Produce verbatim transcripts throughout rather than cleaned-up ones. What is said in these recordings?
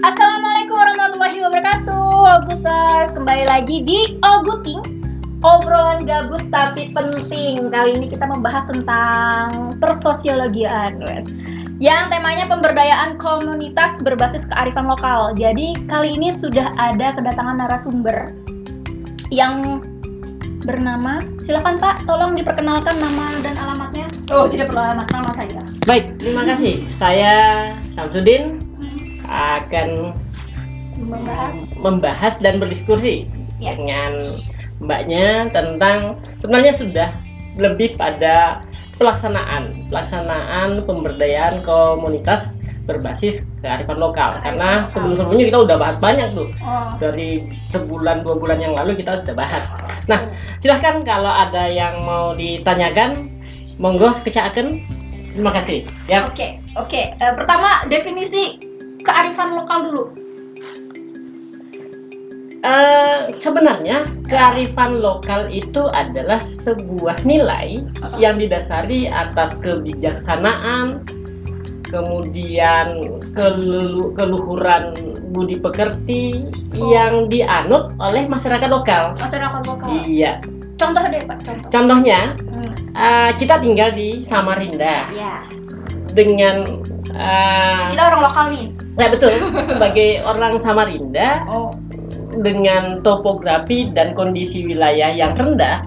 Assalamualaikum warahmatullahi wabarakatuh. Oguters, kembali lagi di Oguting, obrolan gabut tapi penting. Kali ini kita membahas tentang persosiologian, yang temanya pemberdayaan komunitas berbasis kearifan lokal. Jadi kali ini sudah ada kedatangan narasumber yang bernama, silakan Pak, tolong diperkenalkan nama dan alamatnya. Oh, tidak perlu alamat, nama saja. Baik, terima kasih. Saya Samsudin akan membahas, membahas dan berdiskusi yes. dengan mbaknya tentang, sebenarnya sudah lebih pada pelaksanaan pelaksanaan pemberdayaan komunitas berbasis kearifan lokal. Kearifan karena sebelum-sebelumnya kita udah bahas banyak tuh, oh. dari sebulan dua bulan yang lalu kita sudah bahas. Nah, silahkan kalau ada yang mau ditanyakan, monggo sekecaaken. Terima kasih. Ya. Oke, oke. Okay. Uh, pertama definisi kearifan lokal dulu. Uh, sebenarnya kearifan lokal itu adalah sebuah nilai uh-huh. yang didasari atas kebijaksanaan, kemudian keluhuran budi pekerti oh. yang dianut oleh masyarakat lokal. Masyarakat lokal. Iya. Contoh deh Pak. Contoh. Contohnya, hmm. uh, kita tinggal di Samarinda. Ya. Dengan uh, kita orang lokal nih. Ya betul. Sebagai orang Samarinda, oh. dengan topografi dan kondisi wilayah yang rendah,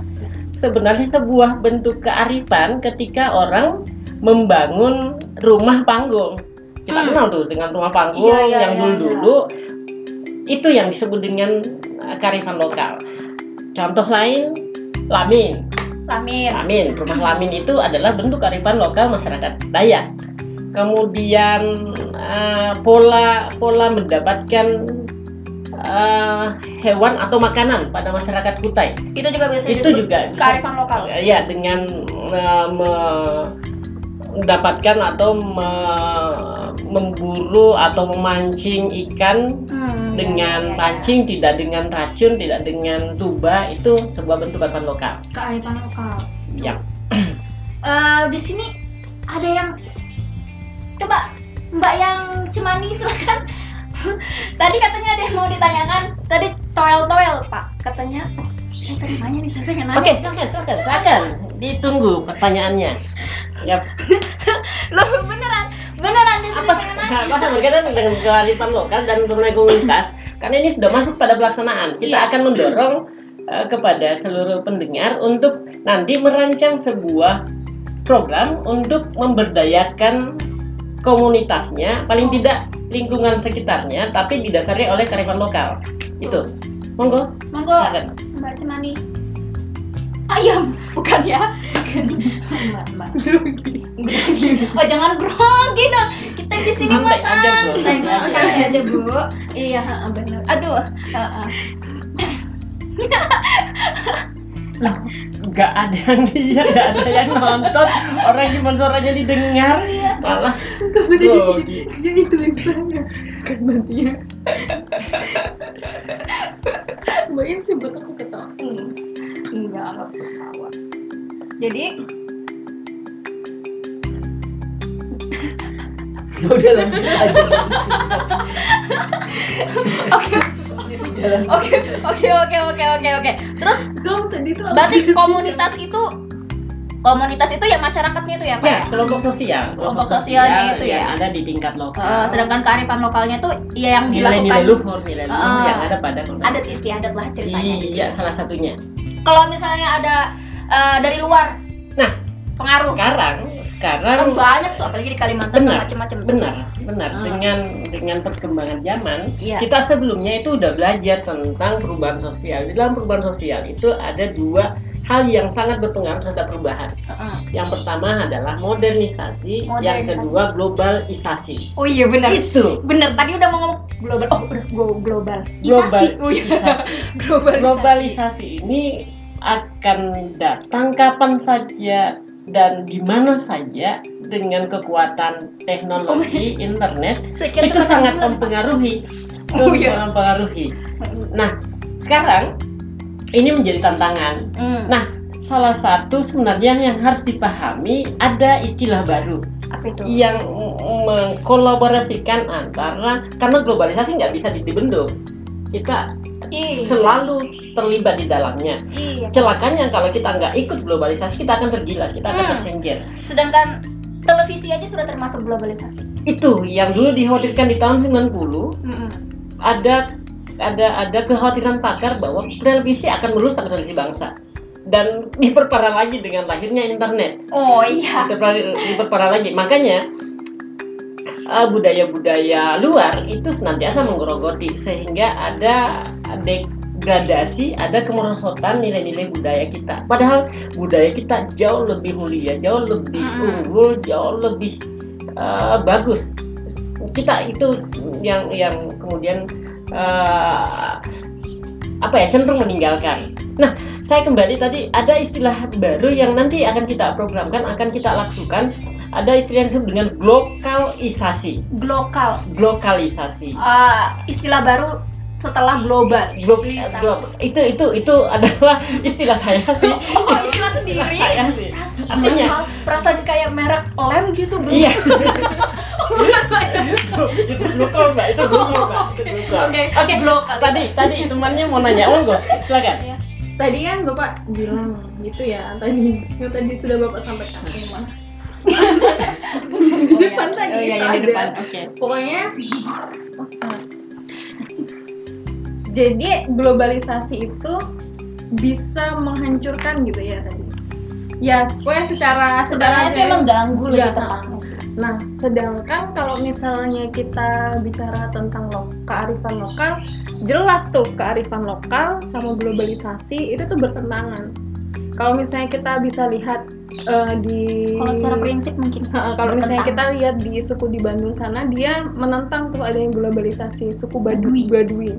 sebenarnya sebuah bentuk kearifan ketika orang membangun rumah panggung. Kita hmm. kenal tuh dengan rumah panggung iya, iya, yang dulu-dulu iya, iya. Itu yang disebut dengan kearifan lokal. Contoh lain, lamin. Lamin. Lamin, rumah lamin itu adalah bentuk kearifan lokal masyarakat Dayak. Kemudian uh, pola pola mendapatkan uh, hewan atau makanan pada masyarakat Kutai. Itu juga bisa disebut kearifan lokal. Iya, dengan uh, me mendapatkan atau me, memburu atau memancing ikan hmm, dengan ya, ya, ya. pancing, tidak dengan racun, tidak dengan tuba, itu sebuah bentuk kearifan lokal. Kearifan lokal. Ya. Uh, di sini ada yang coba Mbak yang cemani, silakan. Tadi katanya ada yang mau ditanyakan. Tadi toel-toel Pak katanya. Saya pengen nanya nih, saya pengen nanya. Oke, silakan, silakan, silakan. Ditunggu pertanyaannya. Ya. Loh, beneran, beneran itu apa sih? Apa berkaitan dengan kearifan lokal dan pemberdayaan komunitas? Karena ini sudah masuk pada pelaksanaan. Kita yeah. akan mendorong uh, kepada seluruh pendengar untuk nanti merancang sebuah program untuk memberdayakan komunitasnya, paling tidak lingkungan sekitarnya, tapi didasari oleh kearifan lokal. Itu. Monggo. Monggo. Mbak Cemani. Ayam, bukan ya? Bukan. Mbak, Mbak. Oh, jangan grogi dong. Kita di sini Mas. Santai aja, Bu. Iya, benar. Aduh. Heeh. Loh, enggak ada yang lihat, enggak ada yang nonton. Orang cuma suaranya didengar. Malah kemudian di sini itu banget. Kan nanti ya. Mungkin sebut aku ketawa. Enggak, enggak ketawa. Jadi udah lanjut aja. Oke. Oke, oke, oke, oke, oke, oke. Terus berarti komunitas itu komunitas itu ya masyarakatnya itu ya Pak? Ya, kelompok sosial. Kelompok sosialnya itu ya. Ada di tingkat lokal. Uh, sedangkan kearifan lokalnya itu ya yang dilakukan nilai-nilai luhur, nilai luhur uh, yang ada pada komunitas. Adat istiadat lah ceritanya. Iya, salah satunya. Kalau misalnya ada uh, dari luar. Nah, pengaruh sekarang sekarang oh, banyak tuh apalagi di Kalimantan macam-macam. Benar, benar. Hmm. Dengan dengan perkembangan zaman, yeah. kita sebelumnya itu udah belajar tentang perubahan sosial. Di dalam perubahan sosial itu ada dua hal yang sangat berpengaruh terhadap perubahan. Hmm. Yang pertama adalah modernisasi, modernisasi, yang kedua globalisasi. Oh iya benar. Itu. Benar, tadi udah mau ngomong global. Oh, global. Global. Isasi. Oh, iya. Globalisasi. Globalisasi ini akan datang kapan saja dan di mana saja dengan kekuatan teknologi oh, internet itu, itu sangat mempengaruhi, oh, iya. mempengaruhi. Nah, sekarang ini menjadi tantangan. Mm. Nah, salah satu sebenarnya yang harus dipahami ada istilah baru. Apa itu? Yang mengkolaborasikan antara, karena globalisasi nggak bisa dibendung, kita I. selalu terlibat di dalamnya. I. Celakanya kalau kita nggak ikut globalisasi, kita akan tergilas, kita akan hmm. tersingkir. Sedangkan televisi aja sudah termasuk globalisasi. Itu yang dulu dikhawatirkan di tahun sembilan puluh. Mm-mm. Ada ada ada kekhawatiran pakar bahwa televisi akan merusak tradisi bangsa. Dan diperparah lagi dengan lahirnya internet. Oh iya. Diperparah lagi. Makanya uh, budaya-budaya luar itu senantiasa menggerogoti, sehingga ada degradasi, ada kemerosotan nilai-nilai budaya kita. Padahal budaya kita jauh lebih mulia, jauh lebih hmm. unggul, jauh lebih uh, bagus. Kita itu yang yang kemudian uh, apa ya cenderung meninggalkan. Nah, saya kembali tadi, ada istilah baru yang nanti akan kita programkan, akan kita lakukan. Ada istilah yang disebut dengan glokalisasi. Glokal. Glokalisasi. Uh, istilah baru setelah global. Globalisasi. Global. Itu itu itu adalah istilah saya sih. Oh, istilah sendiri. Saya sih. Artinya perasaan kayak merek lem gitu, belum. Iya. Itu global, Mbak. Itu global, Mbak. Oke, oke, global. Tadi tadi temannya mau nanya, monggo. Silakan. Tadi kan Bapak bilang gitu ya, tadi yang tadi sudah Bapak sampaikan rumah di depan oh, tadi oh, ya, yang di depan. Okay. Pokoknya jadi globalisasi itu bisa menghancurkan gitu ya tadi. Ya, pokoknya secara secara sih mengganggu ya, lebih. Nah, sedangkan kalau misalnya kita bicara tentang lo- kearifan lokal, jelas tuh kearifan lokal sama globalisasi itu tuh bertentangan. Kalau misalnya kita bisa lihat uh, di kalau secara prinsip mungkin uh, kalau misalnya kita lihat di suku di Bandung sana, dia menentang tuh adanya globalisasi, suku Baduy. Baduy.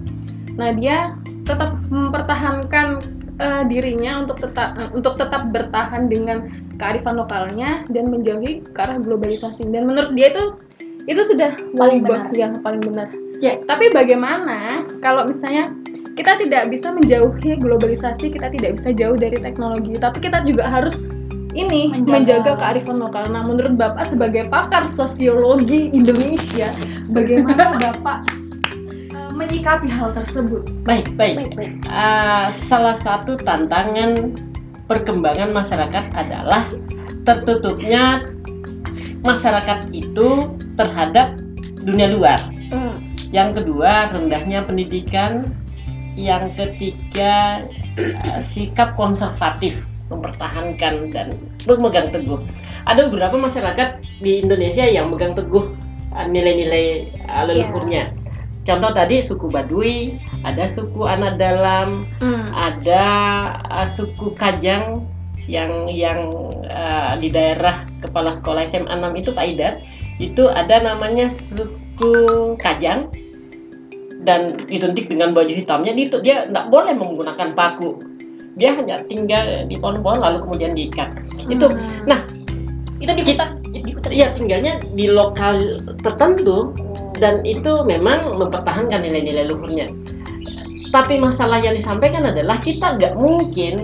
Nah, dia tetap mempertahankan uh, dirinya untuk tetap uh, untuk tetap bertahan dengan kearifan lokalnya dan menjauhi ke arah globalisasi, dan menurut dia itu itu sudah paling benar, ya paling benar. Ya, tapi bagaimana kalau misalnya kita tidak bisa menjauhi globalisasi, kita tidak bisa jauh dari teknologi, tapi kita juga harus ini menjaga, menjaga kearifan lokal. Nah, menurut Bapak sebagai pakar sosiologi Indonesia, bagaimana Bapak menyikapi hal tersebut? Baik, baik. baik, baik. Uh, salah satu tantangan perkembangan masyarakat adalah tertutupnya masyarakat itu terhadap dunia luar. Mm. Yang kedua, rendahnya pendidikan. Yang ketiga, sikap konservatif, mempertahankan dan memegang teguh. Ada beberapa masyarakat di Indonesia yang memegang teguh nilai-nilai leluhurnya. Yeah. Contoh tadi suku Baduy, ada suku anak dalam, hmm. ada uh, suku Kajang yang yang uh, di daerah kepala sekolah S M A enam itu Pak Idat, itu ada namanya suku Kajang dan identik dengan baju hitamnya. Itu dia tidak boleh menggunakan paku, dia hanya tinggal di pohon-pohon lalu kemudian diikat. Hmm. Itu, nah itu diputar, diputar, ya tinggalnya di lokal tertentu. Dan itu memang mempertahankan nilai-nilai luhurnya. Tapi masalah yang disampaikan adalah kita nggak mungkin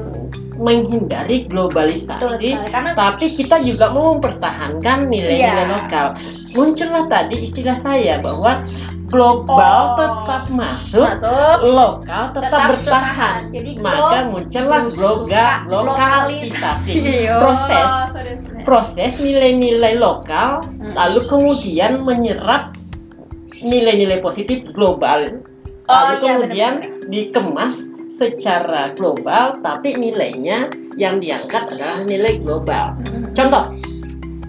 menghindari globalisasi, betul, karena... tapi kita juga mau mempertahankan nilai-nilai yeah. lokal. Muncullah tadi istilah saya bahwa global oh. tetap masuk, masuk, lokal tetap, tetap bertahan. Jadi maka muncullah global lokalisasi. Proses, proses nilai-nilai lokal hmm. lalu kemudian menyerap nilai-nilai positif global, oh, lalu iya, kemudian benar-benar dikemas secara global, tapi nilainya yang diangkat adalah nilai global. Mm-hmm. Contoh,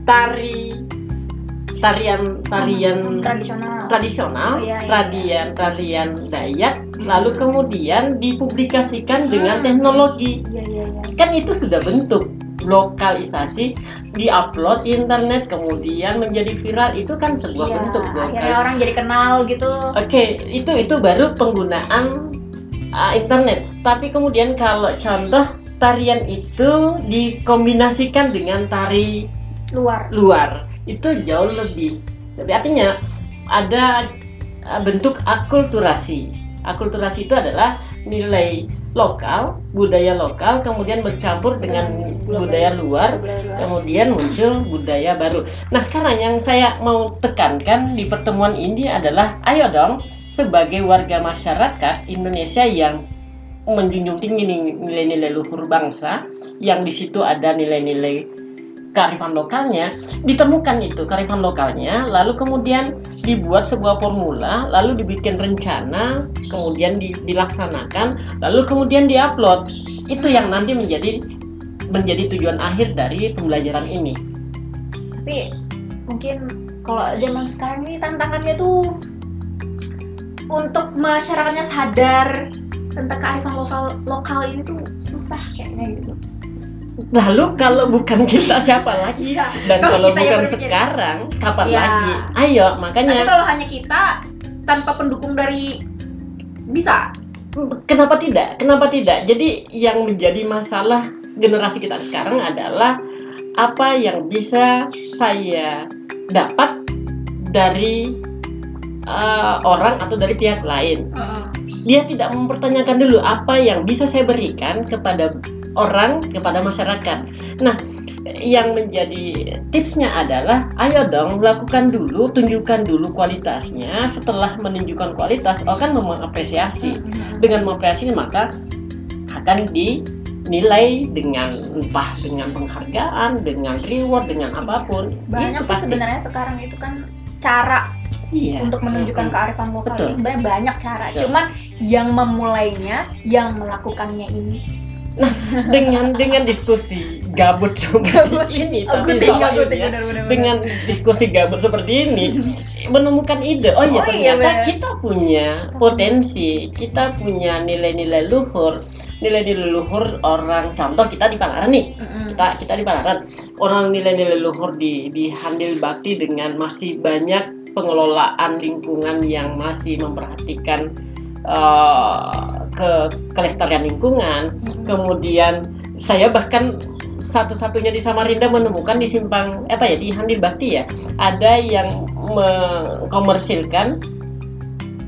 tari, tarian, tarian tradisional, tradisional oh, iya, iya. tarian, tarian Dayak, mm-hmm. lalu kemudian dipublikasikan mm-hmm. dengan teknologi, iya, iya, iya. kan itu sudah bentuk lokalisasi, diupload internet kemudian menjadi viral, itu kan sebuah ya, bentuk lokal. Akhirnya orang jadi kenal gitu. Oke, okay, itu itu baru penggunaan uh, internet. Tapi kemudian kalau contoh tarian itu dikombinasikan dengan tari luar, luar itu jauh lebih. Tapi artinya ada uh, bentuk akulturasi. Akulturasi itu adalah nilai lokal, budaya lokal, kemudian bercampur dengan budaya luar, kemudian muncul budaya baru. Nah, sekarang yang saya mau tekankan di pertemuan ini adalah, ayo dong, sebagai warga masyarakat Indonesia yang menjunjung tinggi nilai-nilai luhur bangsa, yang di situ ada nilai-nilai kearifan lokalnya, ditemukan itu kearifan lokalnya, lalu kemudian dibuat sebuah formula, lalu dibikin rencana, kemudian dilaksanakan, lalu kemudian diupload. Itu yang nanti menjadi menjadi tujuan akhir dari pembelajaran ini. Tapi mungkin kalau zaman sekarang ini tantangannya tuh untuk masyarakatnya sadar tentang kearifan lokal lokal ini tuh susah kayaknya gitu. Lalu kalau bukan kita siapa lagi? Ya, dan kalau, kalau bukan sekarang, kapan ya lagi? Ayo, makanya. Tapi kalau hanya kita tanpa pendukung dari, bisa? Kenapa tidak? Kenapa tidak? Jadi yang menjadi masalah generasi kita sekarang adalah apa yang bisa saya dapat dari uh, orang atau dari pihak lain. Uh-uh. Dia tidak mempertanyakan dulu apa yang bisa saya berikan kepada orang, kepada masyarakat. Nah, yang menjadi tipsnya adalah, ayo dong, lakukan dulu, tunjukkan dulu kualitasnya. Setelah menunjukkan kualitas, orang mengapresiasi. Dengan mengapresiasi maka akan dinilai dengan entah dengan penghargaan, dengan reward, dengan apapun. Banyak sih sebenarnya sekarang itu kan cara iya, untuk menunjukkan iya. kearifan lokal. Betul. Itu sebenarnya banyak cara. Betul. Cuman yang memulainya, yang melakukannya ini. Nah, dengan dengan diskusi gabut seperti ini, oh, tapi Oguting, Oguting, ya, benar, benar, dengan diskusi gabut seperti ini menemukan ide, oh, oh ya ternyata iya, kita punya potensi, kita punya nilai-nilai luhur, nilai-nilai luhur orang, contoh kita di Palaran nih, mm-hmm. kita kita di Palaran, orang nilai-nilai luhur di di Handil Bakti dengan masih banyak pengelolaan lingkungan yang masih memperhatikan Uh, ke kelestarian lingkungan. Mm-hmm. Kemudian saya bahkan satu-satunya di Samarinda menemukan di simpang apa ya di Handil Bakti ya ada yang mengkomersilkan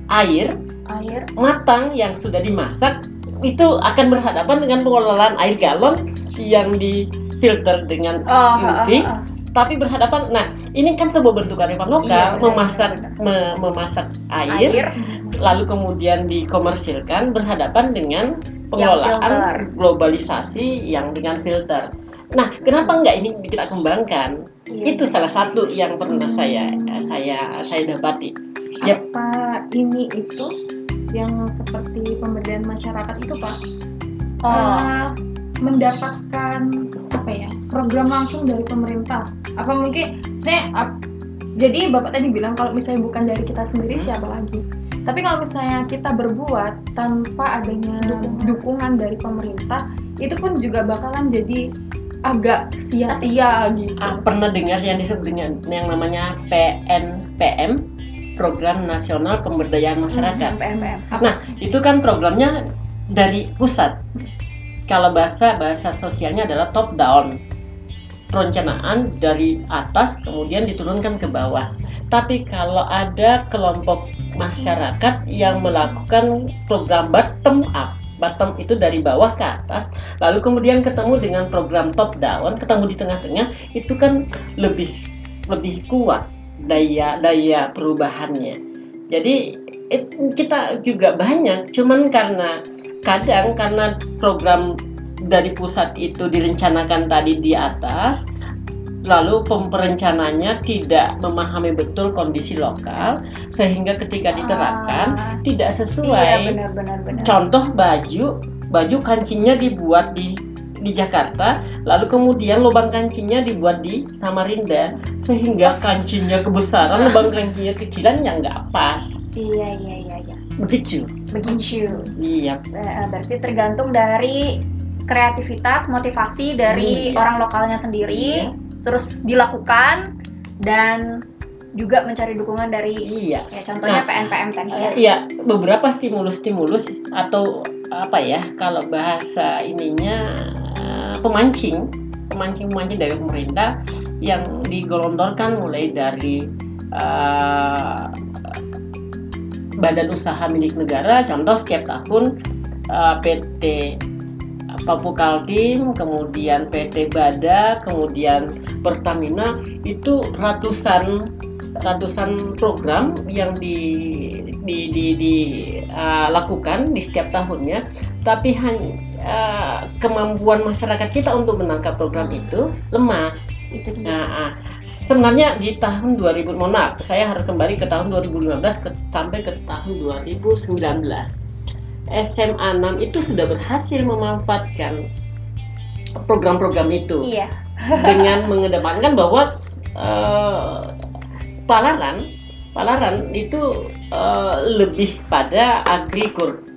air air matang yang sudah dimasak, itu akan berhadapan dengan pengelolaan air galon yang difilter dengan inti. Oh, tapi berhadapan, nah ini kan sebuah bentuk kearifan lokal, iya, memasak me, memasak air, air, lalu kemudian dikomersilkan, berhadapan dengan pengelolaan globalisasi yang dengan filter. Nah, kenapa nggak ini kita kembangkan? Iya. Itu salah satu yang pernah hmm. saya saya saya dapati. Apa yep. ini itu yang seperti pemberdayaan masyarakat itu Pak? Oh. Uh, mendapatkan apa ya program langsung dari pemerintah, apa mungkin saya ap, jadi bapak tadi bilang kalau misalnya bukan dari kita sendiri hmm. siapa lagi, tapi kalau misalnya kita berbuat tanpa adanya dukungan, dukungan dari pemerintah itu pun juga bakalan jadi agak sia-sia gitu. Pernah dengar yang disebut dengan yang namanya P N P M, Program Nasional Pemberdayaan Masyarakat. Hmm, P N P M. Nah itu kan programnya dari pusat. Kalau bahasa bahasa sosialnya adalah top down, perencanaan dari atas kemudian diturunkan ke bawah. Tapi kalau ada kelompok masyarakat yang melakukan program bottom up, bottom itu dari bawah ke atas, lalu kemudian ketemu dengan program top down, ketemu di tengah-tengah, itu kan lebih lebih kuat daya daya perubahannya. Jadi it, kita juga banyak, cuman karena kadang karena program dari pusat itu direncanakan tadi di atas, lalu pemerencananya tidak memahami betul kondisi lokal, sehingga ketika diterapkan ah, tidak sesuai. Iya, benar, benar, benar. Contoh baju, baju kancingnya dibuat di di Jakarta, lalu kemudian lubang kancingnya dibuat di Samarinda, sehingga kancingnya kebesaran, lubang kancingnya kecilan yang nggak pas. Iya iya iya. iya. Begitu. Begitu. Iya. Berarti tergantung dari kreativitas, motivasi dari iya. orang lokalnya sendiri, iya. terus dilakukan dan juga mencari dukungan dari iya. ya contohnya nah, P N P M tadi ya. Iya, beberapa stimulus-stimulus atau apa ya kalau bahasa ininya pemancing, pemancing-pemancing dari pemerintah yang digolondorkan mulai dari uh, badan usaha milik negara, contoh setiap tahun uh, P T P T Papua Kaltim, kemudian P T Badak, kemudian Pertamina, itu ratusan ratusan program yang dilakukan di, di, di, uh, di setiap tahunnya, tapi hanya uh, kemampuan masyarakat kita untuk menangkap program itu lemah. Nah, sebenarnya di tahun dua ribu, mohon maaf, saya harus kembali ke tahun dua ribu lima belas ke, sampai ke tahun dua ribu sembilan belas. S M A enam itu sudah berhasil memanfaatkan program-program itu, iya. dengan mengedepankan bahwa uh, Palaran, Palaran itu uh, lebih pada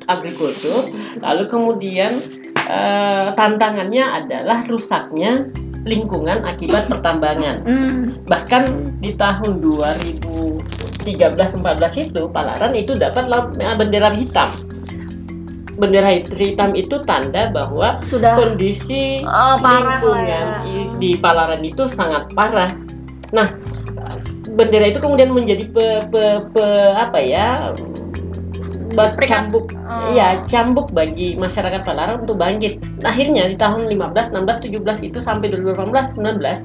agrikultur, lalu kemudian uh, tantangannya adalah rusaknya lingkungan akibat pertambangan. Mm. Bahkan di tahun dua ribu tiga belas sampai empat belas itu Palaran itu dapat bendera hitam. Bendera hitam itu tanda bahwa sudah kondisi oh, lingkungan di Palaran itu sangat parah. Nah, bendera itu kemudian menjadi pe, pe, pe, apa ya? Cambuk, oh. ya cambuk bagi masyarakat Palaran untuk bangkit. Akhirnya di tahun lima belas, enam belas, tujuh belas itu sampai dua ribu delapan belas, sembilan belas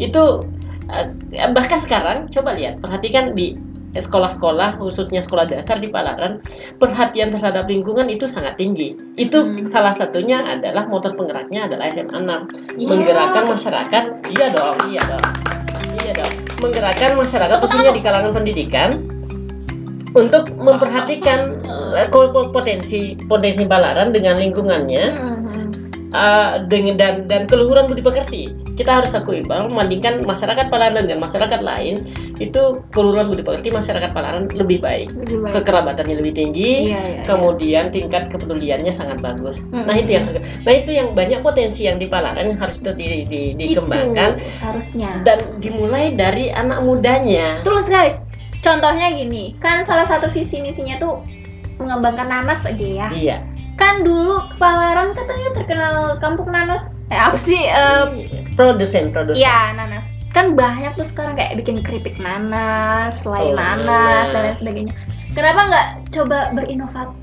itu eh, bahkan sekarang coba lihat, perhatikan di sekolah-sekolah khususnya sekolah dasar di Palaran, perhatian terhadap lingkungan itu sangat tinggi. Itu hmm. salah satunya adalah motor penggeraknya adalah S M A enam, yeah. menggerakkan masyarakat. Iya dong, iya dong, iya dong, menggerakkan masyarakat khususnya di kalangan pendidikan, untuk memperhatikan uh, potensi potensi Palaran dengan lingkungannya, uh, dengan dan dan keluhuran budi pekerti. Kita harus akui bahwa membandingkan masyarakat Palaran dengan masyarakat lain, itu keluhuran budi pekerti masyarakat Palaran lebih baik, lebih baik. Kekerabatannya lebih tinggi, iya, iya, kemudian iya. tingkat kepeduliannya sangat bagus. Mm-hmm. Nah itu yang, nah itu yang banyak potensi yang di Palaran yang harus di, di, di, dikembangkan, itu, seharusnya. Dan dimulai dari anak mudanya. Terus guys. Contohnya gini, kan salah satu visi misinya tuh mengembangkan nanas lagi ya. Iya. Kan dulu Palaran katanya terkenal kampung nanas. Eh apa sih? Um, produsen, produsen. Iya, nanas. Kan banyak tuh sekarang kayak bikin keripik nanas, selai oh, nanas, dan lain sebagainya. Kenapa nggak coba berinovasi,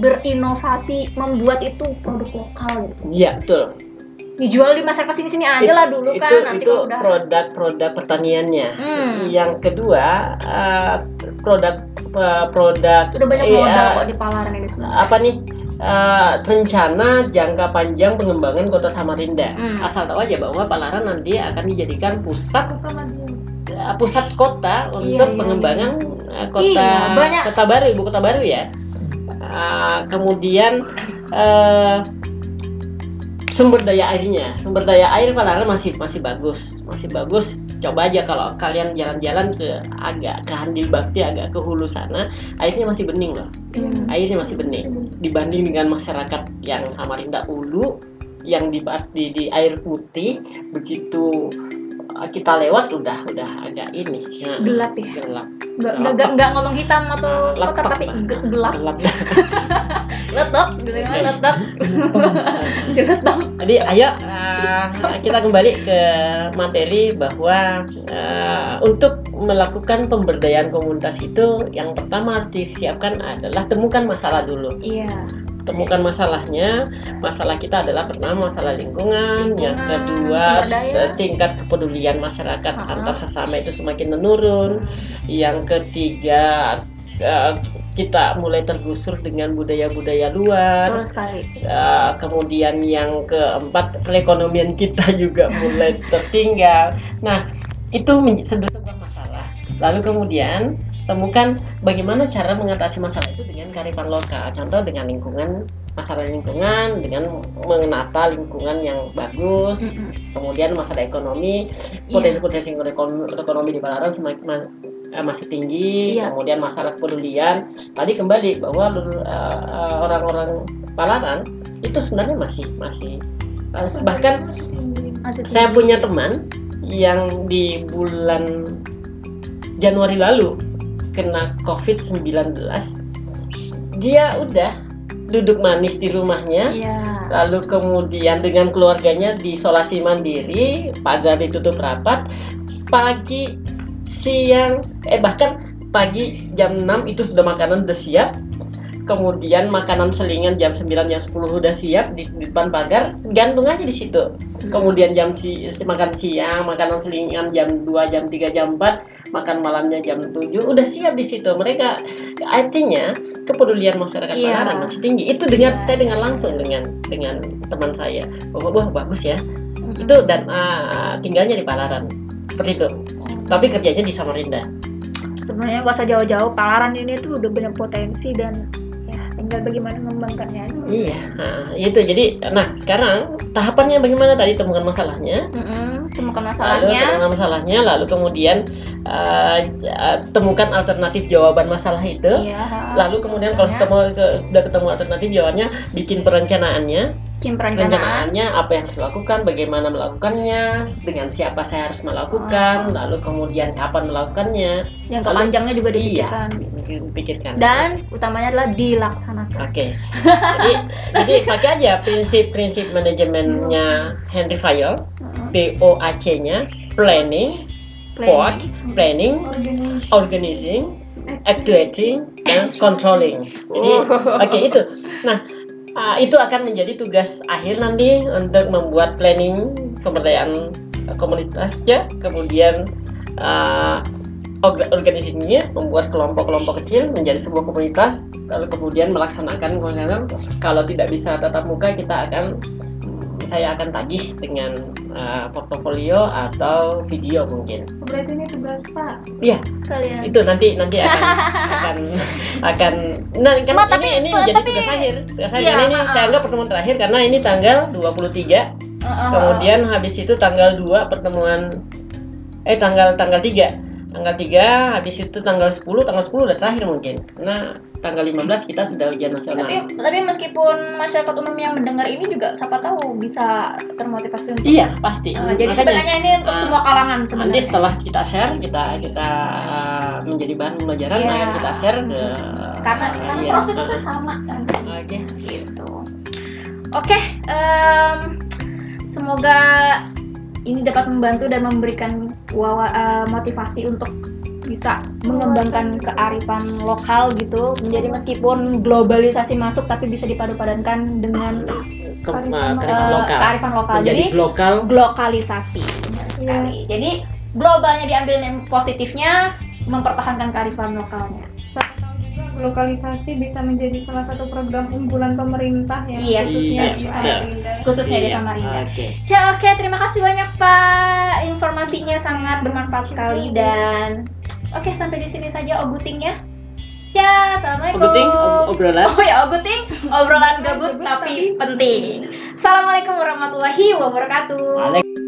berinovasi membuat itu produk lokal gitu? Iya, betul. Dijual di masyarakat sini-sini aja lah dulu itu, kan itu, nanti itu udah... produk-produk pertaniannya. Hmm. Yang kedua uh, produk uh, produk udah banyak modal iya, kok di Palaran ini sebenarnya. Apa nih uh, rencana jangka panjang pengembangan Kota Samarinda. Hmm. Asal tahu aja bahwa Palaran nanti akan dijadikan pusat uh, pusat kota untuk iya, iya, pengembangan iya. kota iya, banyak. kota baru, ibu kota baru ya. Uh, kemudian uh, sumber daya airnya, sumber daya air Palaran masih masih bagus, masih bagus. Coba aja kalau kalian jalan-jalan ke agak ke Handil Bakti, agak ke hulu sana, airnya masih bening loh, hmm. airnya masih bening. Dibanding dengan masyarakat yang Samarinda Ulu, yang di pasti di air putih, begitu kita lewat udah udah agak ini nah, gelap ya, gelap. Gak gak ngomong hitam atau kotor tapi gelap. Letop, dengan letop. Letop. Jadi ayo uh, kita kembali ke materi bahwa uh, untuk melakukan pemberdayaan komunitas itu yang pertama harus disiapkan adalah temukan masalah dulu. Iya. Temukan masalahnya. Masalah kita adalah pertama masalah lingkungan, lingkungan yang kedua tingkat kepedulian masyarakat uh-huh. antar sesama itu semakin menurun, uh-huh. yang ketiga uh, kita mulai tergusur dengan budaya-budaya luar, uh, kemudian yang keempat perekonomian kita juga mulai tertinggal. Nah itu sebuah masalah, lalu kemudian temukan bagaimana cara mengatasi masalah itu dengan kearifan lokal, contoh dengan lingkungan, masalah lingkungan dengan menata lingkungan yang bagus, mm-hmm. kemudian masalah ekonomi, potensi-potensi yeah. ekonomi di Palaran semakin masih tinggi, yeah. kemudian masalah kepedulian. Tadi kembali bahwa uh, orang-orang Palaran itu sebenarnya masih masih bahkan masih saya punya teman yang di bulan Januari lalu kena covid sembilan belas, dia udah duduk manis di rumahnya, ya. lalu kemudian dengan keluarganya diisolasi mandiri, pagar ditutup rapat, pagi, siang, eh bahkan pagi jam enam itu sudah makanan udah siap, kemudian makanan selingan jam sembilan, jam sepuluh udah siap di, di depan pagar, gantung aja di situ. Kemudian jam si, makan siang, makanan selingan jam dua, jam tiga, jam empat, makan malamnya jam tujuh, udah siap di situ. Mereka, artinya kepedulian masyarakat Palaran yeah. masih tinggi. Itu dengar yeah. saya dengan langsung dengan dengan teman saya, bahwa wah bagus ya. Mm-hmm. Itu dan uh, tinggalnya di Palaran, seperti itu. Mm-hmm. Tapi kerjanya di Samarinda. Sebenarnya nggak usah jauh-jauh, Palaran ini tuh udah punya potensi dan tinggal bagaimana mengembangkannya. Iya, nah, itu jadi. Nah, sekarang tahapannya bagaimana tadi, temukan masalahnya, mm-hmm, temukan masalahnya, lalu temukan masalahnya, lalu kemudian uh, temukan alternatif jawaban masalah itu. Iya, lalu kemudian kalau ketemu sudah ketemu alternatif jawabannya, bikin perencanaannya, bikin perencanaan. perencanaannya apa yang harus dilakukan, bagaimana melakukannya, dengan siapa saya harus melakukan, oh. lalu kemudian kapan melakukannya, yang kepanjangnya juga dipikirkan. Iya, dipikirkan. Dan utamanya adalah dilaksanakan. Oke, okay. jadi, jadi pakai aja prinsip-prinsip manajemennya Henry Fayol, P O A C-nya, planning, what, planning, organizing, actuating, dan controlling. Jadi, oke okay, itu. Nah, uh, itu akan menjadi tugas akhir nanti untuk membuat planning pemberdayaan komunitasnya, kemudian. Uh, organisasinya, membuat kelompok-kelompok kecil menjadi sebuah komunitas, lalu kemudian melaksanakan. Kalau tidak bisa tatap muka, kita akan saya akan tagih dengan uh, portofolio atau video mungkin. Berarti ini tugas Pak. Iya. Sekalian. Itu nanti nanti akan akan akan. Nah, Ma, tapi, ini ini tapi, jadi tugas tapi, akhir. Tugas iya, akhir ini maaf. Saya anggap pertemuan terakhir karena ini tanggal dua puluh tiga. Uh, uh, kemudian uh, uh. habis itu tanggal dua pertemuan eh tanggal tanggal tiga. Tanggal tiga, habis itu tanggal sepuluh, tanggal sepuluh udah terakhir mungkin. Karena tanggal lima belas kita sudah ujian nasional. Tapi, tapi meskipun masyarakat umum yang mendengar ini juga siapa tahu bisa termotivasi untuk. Iya, pasti. Nah, jadi makanya, sebenarnya ini untuk uh, semua kalangan sebenarnya. Nanti setelah kita share, kita kita uh, menjadi bahan pembelajaran, yeah. nah, kita share ke karena uh, kan ya, prosesnya uh, sama kan. Oke, okay. gitu. Oke, okay, um, semoga ini dapat membantu dan memberikan wawa, uh, motivasi untuk bisa mengembangkan kearifan lokal gitu. Jadi meskipun globalisasi masuk, tapi bisa dipadupadankan dengan Ke, kearifan, uh, lokal. kearifan lokal. Menjadi Jadi lokal. Globalisasi. Yeah. Jadi globalnya diambil yang positifnya, mempertahankan kearifan lokalnya. Lokalisasi bisa menjadi salah satu program unggulan pemerintah ya, yes, khususnya yes, di Samarinda. Khususnya yes, di Samarinda. Oke, okay. ya, okay, terima kasih banyak Pak. Informasinya sangat bermanfaat sekali dan oke okay, sampai di sini saja ogutingnya. Ya, assalamualaikum. Oguting obrolan. Oh ya, oguting obrolan gabut tapi penting. Assalamualaikum warahmatullahi wabarakatuh.